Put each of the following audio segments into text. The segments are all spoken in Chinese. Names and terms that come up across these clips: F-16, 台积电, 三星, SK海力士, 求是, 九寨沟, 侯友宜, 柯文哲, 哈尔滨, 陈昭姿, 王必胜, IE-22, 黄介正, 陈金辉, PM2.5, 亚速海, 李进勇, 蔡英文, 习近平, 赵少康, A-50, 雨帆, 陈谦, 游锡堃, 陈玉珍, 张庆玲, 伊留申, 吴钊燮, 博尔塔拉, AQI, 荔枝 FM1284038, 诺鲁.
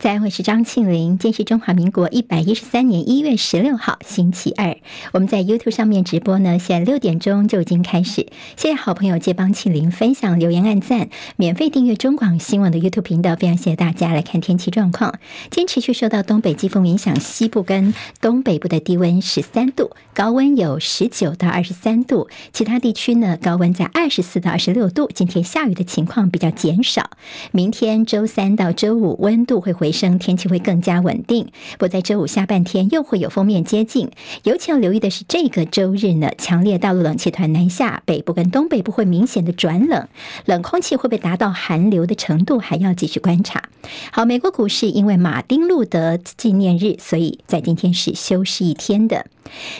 在我是张庆玲，今天是中华民国113年1月16号星期二，我们在 YouTube 上面直播呢，现在6点钟就已经开始。谢谢好朋友借帮庆玲分享、留言、按赞，免费订阅中广新闻网的 YouTube 频道，非常谢谢大家。来看天气状况，今天持续受到东北季风影响，西部跟东北部的低温13度，高温有19到23度，其他地区呢高温在24到26度。今天下雨的情况比较减少，明天周三到周五温度会回升，天气会更加稳定。不过在周五下半天又会有锋面接近，尤其要留意的是这个周日呢，强烈大陆冷气团南下，北部跟东北部会明显的转冷，冷空气会不会达到寒流的程度，还要继续观察。好，美国股市因为马丁路德纪念日，所以在今天是休市一天的。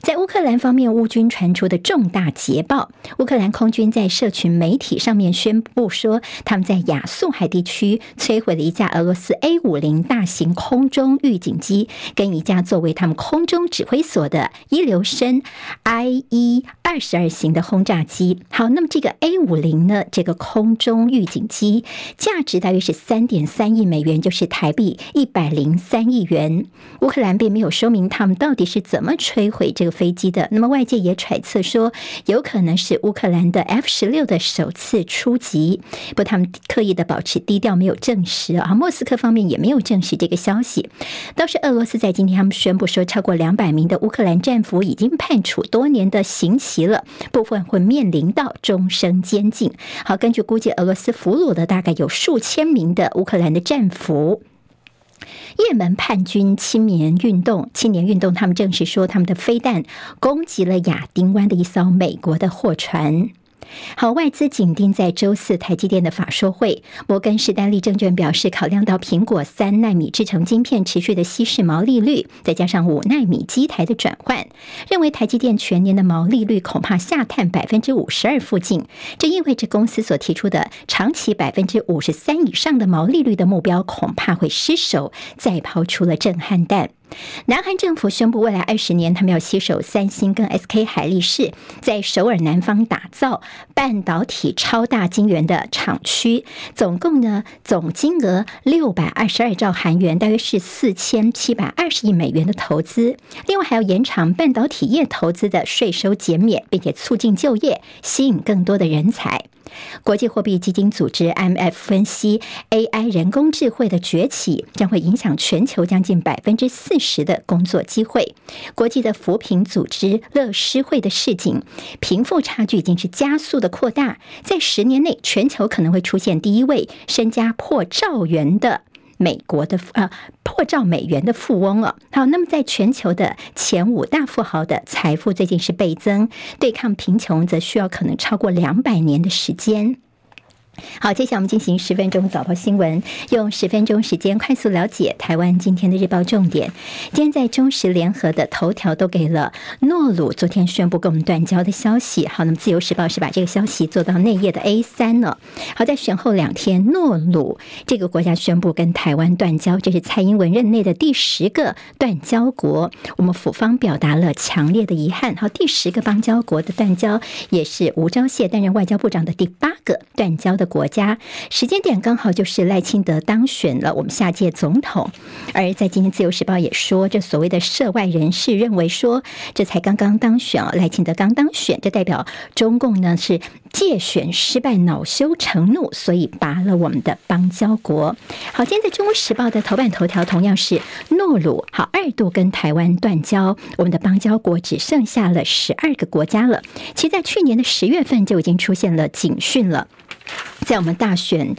在乌克兰方面，乌军传出的重大捷报，乌克兰空军在社群媒体上面宣布说，他们在亚速海地区摧毁了一架俄罗斯 A-50 大型空中预警机，跟一架作为他们空中指挥所的伊留申 IE-22 型的轰炸机。好，那么这个 A-50 呢，这个空中预警机价值大约是 3.3 亿美元，就是台币103亿元。乌克兰并没有说明他们到底是怎么摧毁这个飞机的，那么外界也揣测说，有可能是乌克兰的 F-16 的首次出击，不过他们刻意的保持低调，没有证实啊。莫斯科方面也没有证实这个消息。倒是俄罗斯在今天他们宣布说，超过200名的乌克兰战俘已经判处多年的刑期了，部分会面临到终生监禁。好，根据估计，俄罗斯俘虏了大概有数千名的乌克兰的战俘。也门叛军青年运动，他们证实说，他们的飞弹攻击了亚丁湾的一艘美国的货船。好，外资紧盯在周四台积电的法说会。摩根士丹利证券表示，考量到苹果3奈米制程晶片持续的稀释毛利率，再加上5奈米机台的转换，认为台积电全年的毛利率恐怕下探52%附近。这意味着公司所提出的长期53%以上的毛利率的目标恐怕会失守，再抛出了震撼弹。南韩政府宣布，未来20年他们要携手三星跟 SK 海力士，在首尔南方打造半导体超大晶圆的厂区，总共呢总金额622兆韩元，大约是4720亿美元的投资。另外还要延长半导体业投资的税收减免，并且促进就业，吸引更多的人才。国际货币基金组织 IMF 分析， AI 人工智慧的崛起将会影响全球将近40%的工作机会。国际的扶贫组织乐施会的示警，贫富差距已经是加速的扩大，在10年内全球可能会出现第一位身家破兆美元的富翁哦。好，那么在全球的前5大富豪的财富最近是倍增，对抗贫穷则需要可能超过200年的时间。好，接下来我们进行10分钟早报新闻，用10分钟时间快速了解台湾今天的日报重点。今天在中时联合的头条都给了诺鲁昨天宣布跟我们断交的消息。好，那么自由时报是把这个消息做到内页的 A3 了。好，在选后2天，诺鲁这个国家宣布跟台湾断交，这是蔡英文任内的第10个断交国，我们府方表达了强烈的遗憾。好，第10个邦交国的断交，也是吴钊燮担任外交部长的第8个断交的国家，时间点刚好就是赖清德当选了我们下届总统。而在今天自由时报也说，这所谓的涉外人士认为说，这才刚刚当选哦，赖清德刚当选，这代表中共呢是借选失败恼羞成怒，所以拔了我们的邦交国。好，今天在中国时报的头版头条同样是诺鲁好2度跟台湾断交，我们的邦交国只剩下了12个国家了。其实在去年的10月份就已经出现了警讯了，在我们大选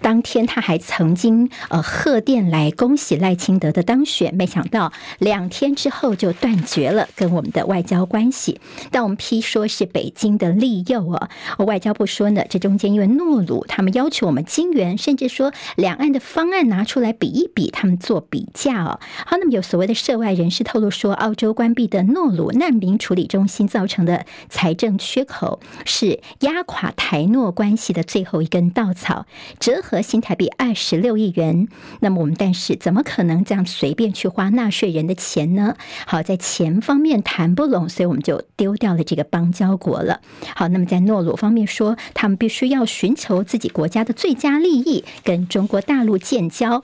当天，他还曾经贺电来恭喜赖清德的当选，没想到2天之后就断绝了跟我们的外交关系。但我们批说是北京的利诱啊，外交部说呢，这中间因为诺鲁他们要求我们金援，甚至说两岸的方案拿出来比一比，他们做比价哦。好，那么有所谓的涉外人士透露说，澳洲关闭的诺鲁难民处理中心造成的财政缺口，是压垮台诺关系的最后一根稻草，折合新台币26亿元。那么我们但是怎么可能这样随便去花纳税人的钱呢？好，在钱方面谈不拢，所以我们就丢掉了这个邦交国了。好，那么在诺鲁方面说，他们必须要寻求自己国家的最佳利益，跟中国大陆建交。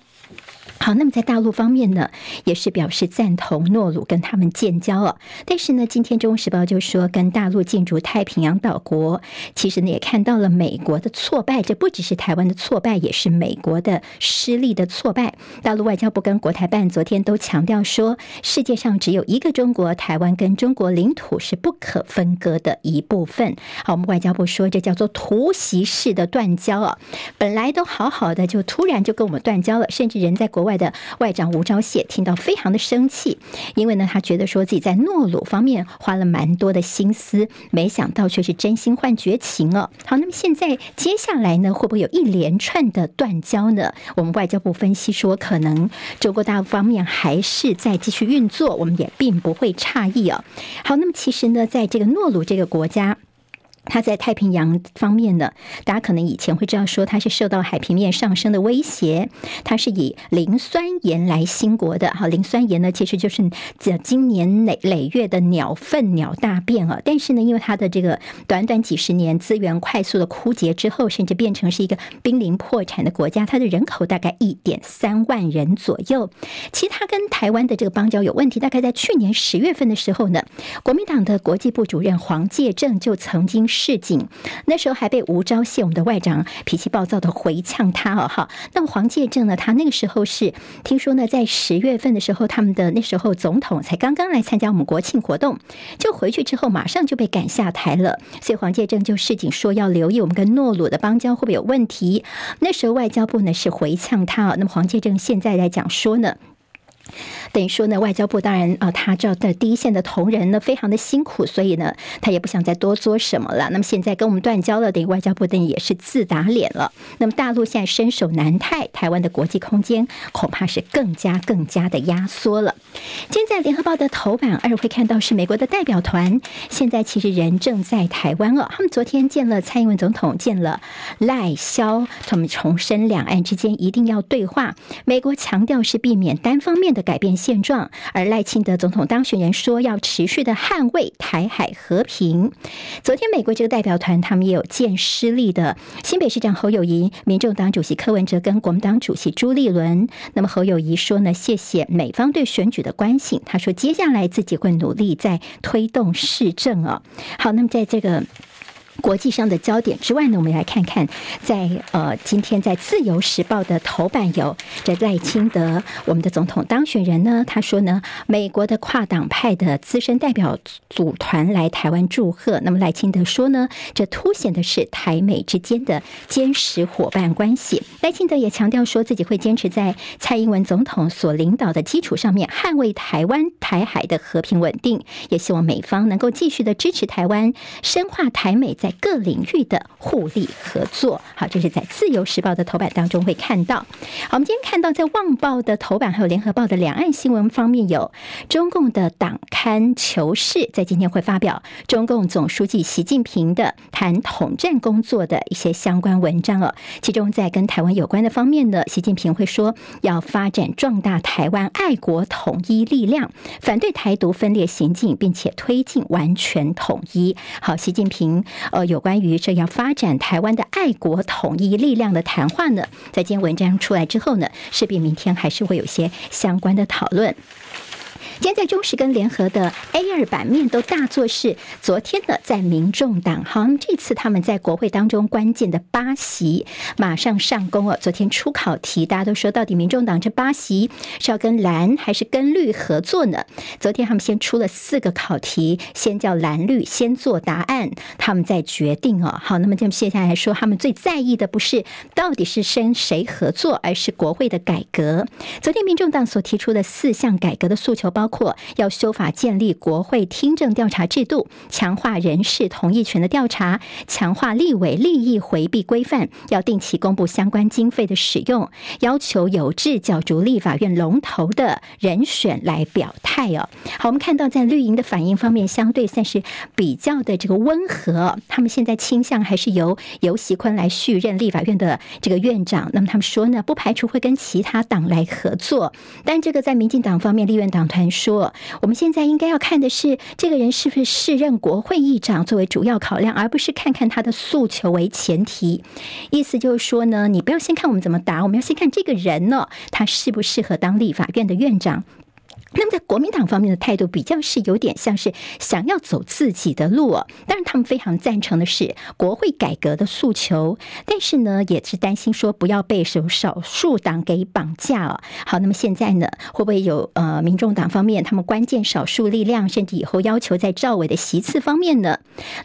好，那么在大陆方面呢，也是表示赞同诺鲁跟他们建交哦。但是呢，今天《中国时报》就说，跟大陆进驻太平洋岛国，其实呢也看到了美国的挫败，这不只是台湾的挫败，也是美国的失利的挫败。大陆外交部跟国台办昨天都强调说，世界上只有一个中国，台湾跟中国领土是不可分割的一部分。好，我们外交部说，这叫做突袭式的断交啊，本来都好好的，就突然就跟我们断交了，甚至人在国外的外长吴钊燮听到非常的生气，因为呢，他觉得说自己在诺鲁方面花了蛮多的心思，没想到却是真心换绝情哦。好，那么现在接下来呢，会不会有一连串的断交呢？我们外交部分析说，可能中国大陆方面还是在继续运作，我们也并不会诧异哦。好，那么其实呢，在这个诺鲁这个国家，它在太平洋方面呢，大家可能以前会知道说它是受到海平面上升的威胁，它是以磷酸盐来兴国的。好，磷酸盐呢其实就是今年累月的鸟粪鸟大便啊。但是呢，因为它的这个短短几十年资源快速的枯竭之后，甚至变成是一个濒临破产的国家，它的人口大概 1.3 万人左右。其实它跟台湾的这个邦交有问题，大概在去年10月份的时候呢，国民党的国际部主任黄介正就曾经示警，那时候还被吴钊燮我们的外长脾气暴躁的回呛他哦。哈，那么黄介正呢，他那个时候是听说呢，在10月份的时候，他们的那时候总统才刚刚来参加我们国庆活动，就回去之后马上就被赶下台了，所以黄介正就示警说要留意我们跟诺鲁的邦交会不会有问题。那时候外交部呢是回呛他哦。那么黄介正现在来讲说呢，等于说呢，外交部当然啊，他照的第一线的同仁呢，非常的辛苦，所以呢，他也不想再多做什么了。那么现在跟我们断交了，等于外交部等于也是自打脸了。那么大陆现在身手难太，台湾的国际空间恐怕是更加的压缩了。今天在联合报的头版二会看到是美国的代表团，现在其实人正在台湾哦。他们昨天见了蔡英文总统，见了赖萧，他们重申两岸之间一定要对话。美国强调是避免单方面的改变现状，而赖清德总统当选人说要持续的捍卫台海和平。昨天美国这个代表团他们也有见失利的新北市长侯友宜、民众党主席柯文哲跟国民党主席朱立伦。那么侯友宜说呢，谢谢美方对选举的关心，他说接下来自己会努力在推动市政哦。好，那么在这个国际上的焦点之外呢，我们来看看在今天在《自由时报》的头版有这赖清德，我们的总统当选人呢，他说呢，美国的跨党派的资深代表组团来台湾祝贺。那么赖清德说呢，这凸显的是台美之间的坚实伙伴关系。赖清德也强调说，自己会坚持在蔡英文总统所领导的基础上面，捍卫台湾台海的和平稳定，也希望美方能够继续的支持台湾，深化台美在各领域的互利合作。好，这是在《自由时报》的头版当中会看到。好，我们今天看到在《旺报》的头版还有《联合报》的两岸新闻方面，有中共的党刊《求是》在今天会发表中共总书记习近平的谈统战工作的一些相关文章哦。其中在跟台湾有关的方面呢，习近平会说要发展壮大台湾爱国统一力量，反对台独分裂行径，并且推进完全统一。好，习近平有关于这要发展台湾的爱国统一力量的谈话呢，在今天文章出来之后呢，势必明天还是会有些相关的讨论。今天在中时跟联合的 A2 版面都大作是昨天的在民众党，好，这次他们在国会当中关键的8席马上上攻哦。昨天出考题，大家都说到底民众党这8席是要跟蓝还是跟绿合作呢？昨天他们先出了4个考题，先叫蓝绿先做答案，他们再决定哦。好，那么接下来说，他们最在意的不是到底是跟谁合作，而是国会的改革。昨天民众党所提出的4项改革的诉求，包括要修法建立国会听证调查制度，强化人事同意权的调查，强化立委利益回避规范，要定期公布相关经费的使用，要求有志角逐立法院龙头的人选来表态哦。好，我们看到在绿营的反应方面，相对算是比较的这个温和，他们现在倾向还是由游锡堃来续任立法院的这个院长。那么他们说呢，不排除会跟其他党来合作，但这个在民进党方面，立院党团传说。我们现在应该要看的是这个人是不是适任国会议长作为主要考量，而不是看看他的诉求为前提。意思就是说呢，你不要先看我们怎么答，我们要先看这个人呢，他适不适合当立法院的院长。那么在国民党方面的态度比较是有点像是想要走自己的路哦，当然他们非常赞成的是国会改革的诉求，但是呢也是担心说不要被少数党给绑架哦。好，那么现在呢会不会有民众党方面他们关键少数力量甚至以后要求在赵伟的席次方面呢？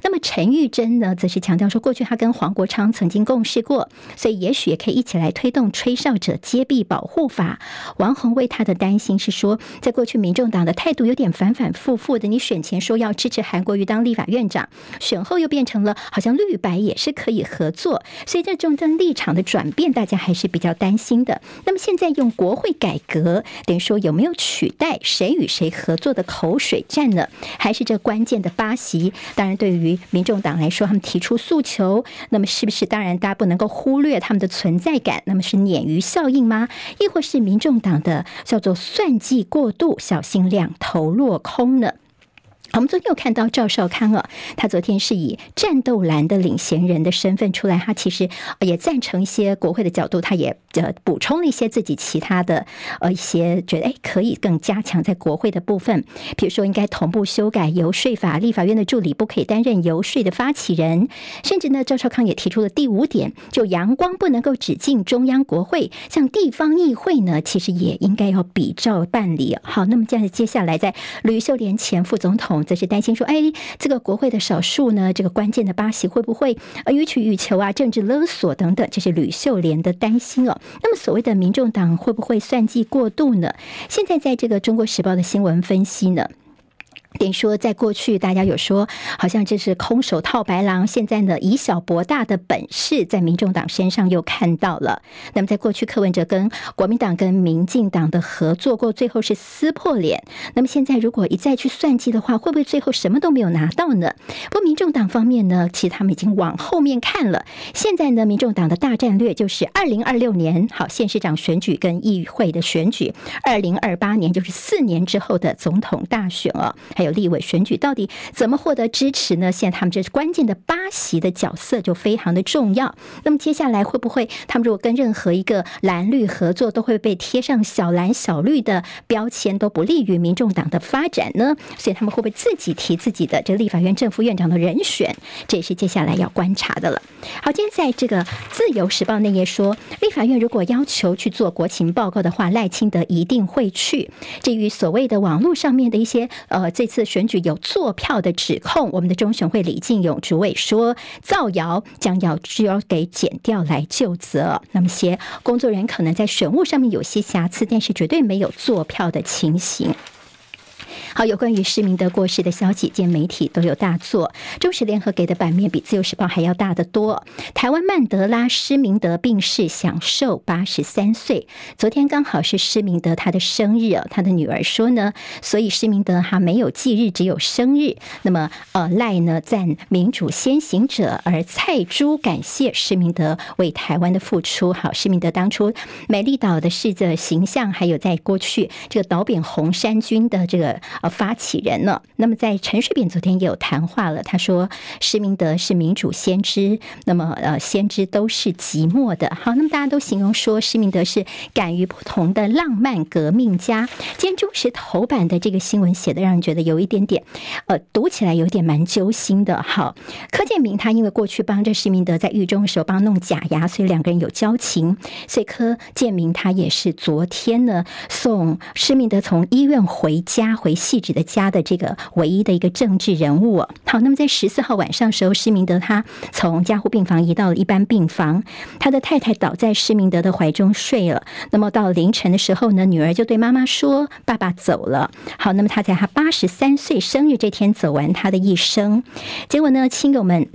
那么陈玉珍呢则是强调说过去他跟黄国昌曾经共事过，所以也许也可以一起来推动吹哨者揭弊保护法。王宏威他的担心是说在过去民众党的态度有点反复的，你选前说要支持韩国瑜当立法院长，选后又变成了好像绿白也是可以合作，所以这种立场的转变大家还是比较担心的。那么现在用国会改革等于说有没有取代谁与谁合作的口水战呢？还是这关键的八席？当然对于民众党来说他们提出诉求，那么是不是当然大家不能够忽略他们的存在感，那么是鲶鱼效应吗？亦或是民众党的叫做算计过度，小心两头落空呢？我们昨天有看到赵少康啊，他昨天是以战斗蓝的领衔人的身份出来，他其实也赞成一些国会的角度，他也补充了一些自己其他的一些觉得可以更加强在国会的部分，比如说应该同步修改游说法，立法院的助理不可以担任游说的发起人，甚至呢赵少康也提出了第5点，就阳光不能够只进中央国会，像地方议会呢其实也应该要比照办理。好，那么这样接下来在吕秀莲前副总统则是担心说，这个国会的少数呢，这个关键的八席会不会予取予求啊，政治勒索等等，这是吕秀莲的担心哦。那么所谓的民众党会不会算计过度呢？现在在这个《中国时报》的新闻分析呢，等于说在过去大家有说好像这是空手套白狼，现在呢以小博大的本事在民众党身上又看到了。那么在过去柯文哲跟国民党跟民进党的合作过，最后是撕破脸，那么现在如果一再去算计的话，会不会最后什么都没有拿到呢？不过民众党方面呢其实他们已经往后面看了，现在呢民众党的大战略就是2026年好县市长选举跟议会的选举，2028年就是4年之后的总统大选哦，还有立委选举，到底怎么获得支持呢？现在他们这关键的八席的角色就非常的重要。那么接下来会不会他们如果跟任何一个蓝绿合作，都会被贴上小蓝小绿的标签，都不利于民众党的发展呢？所以他们会不会自己提自己的这个立法院正副院长的人选，这也是接下来要观察的了。好，今天在这个自由时报内页说，立法院如果要求去做国情报告的话，赖清德一定会去。至于所谓的网络上面的一些这次选举有坐票的指控，我们的中选会李进勇主委说造谣将要给检调来究责。那么些工作人员可能在选务上面有些瑕疵，但是绝对没有坐票的情形。好，有关于施明德过世的消息，今天媒体都有大做。中时联合给的版面比自由时报还要大得多。台湾曼德拉施明德病逝，享受83岁。昨天刚好是施明德他的生日哦，他的女儿说呢，所以施明德他没有忌日，只有生日。那么赖呢赞民主先行者，而蔡珠感谢施明德为台湾的付出。好，施明德当初美丽岛的逝者形象，还有在过去这个岛扁红衫军的这个发起人呢。那么在陈水扁昨天也有谈话了，他说施明德是民主先知，那么先知都是寂寞的。好，那么大家都形容说施明德是敢于不同的浪漫革命家。今天中时头版的这个新闻写的让人觉得有一点点读起来有点蛮揪心的。好，柯建铭他因为过去帮着施明德在狱中的时候帮弄假牙，所以两个人有交情，所以柯建铭他也是昨天呢送施明德从医院回家，回细致的家的这个唯一的一个政治人物哦。好，那么在14号晚上的时候，施明德他从加护病房移到了一般病房，他的太太倒在施明德的怀中睡了。那么到凌晨的时候呢，女儿就对妈妈说：“爸爸走了。”好，那么他在他83岁生日这天走完他的一生。结果呢，亲友们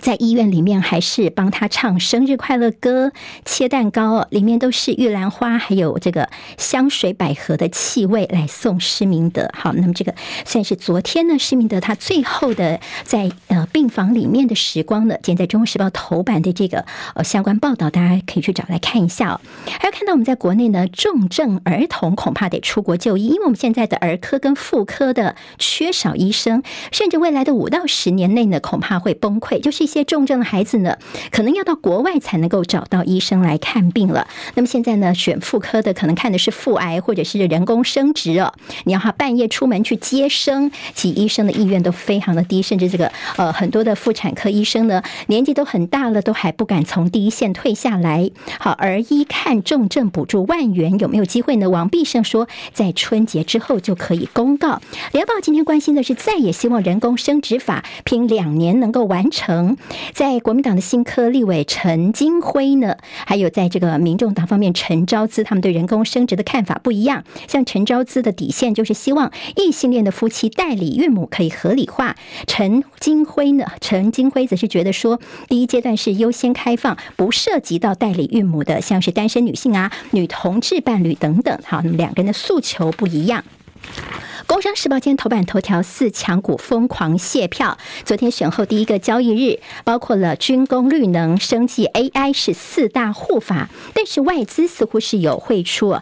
在医院里面还是帮他唱生日快乐歌，切蛋糕，里面都是玉兰花还有这个香水百合的气味来送施明德。好，那么这个算是昨天呢施明德他最后的在病房里面的时光呢，今天在中国时报头版的这个相关报道，大家可以去找来看一下哦。还有看到我们在国内呢，重症儿童恐怕得出国就医，因为我们现在的儿科跟妇科的缺少医生，甚至未来的5到10年内呢，恐怕会崩溃，就是一些重症的孩子呢，可能要到国外才能够找到医生来看病了。那么现在呢，选妇科的可能看的是妇癌或者是人工生殖哦。你要他半夜出门去接生，其医生的意愿都非常的低，甚至这个很多的妇产科医生呢，年纪都很大了，都还不敢从第一线退下来。好，而一看重症补助10000元有没有机会呢？王必胜说，在春节之后就可以公告。联合报今天关心的是，再也希望人工生殖法凭2年能够完成。在国民党的新科立委陈金辉呢，还有在这个民众党方面陈昭姿，他们对人工生殖的看法不一样。像陈昭姿的底线就是希望异性恋的夫妻代理孕母可以合理化，陈金辉则是觉得说，第一阶段是优先开放不涉及到代理孕母的，像是单身女性啊、女同志伴侣等等。好，那么两个人的诉求不一样。工商时报今天头版头条，4强股疯狂卸票，昨天选后第一个交易日，包括了军工、绿能、生技、AI 是4大护法，但是外资似乎是有汇出，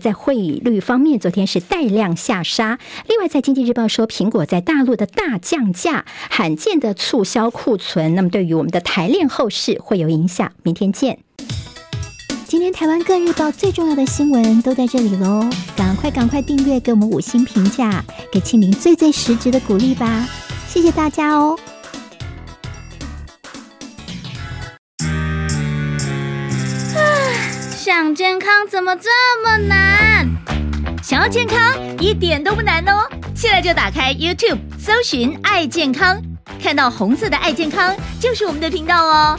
在汇率方面昨天是带量下杀。另外在经济日报说，苹果在大陆的大降价，罕见的促销库存，那么对于我们的台链后市会有影响。明天见。今天台湾各日报最重要的新闻都在这里喽，赶快订阅，给我们5星评价，给庆玲最实质的鼓励吧，谢谢大家哦。想健康怎么这么难？想要健康一点都不难哦，现在就打开 YouTube 搜寻爱健康，看到红色的爱健康就是我们的频道哦。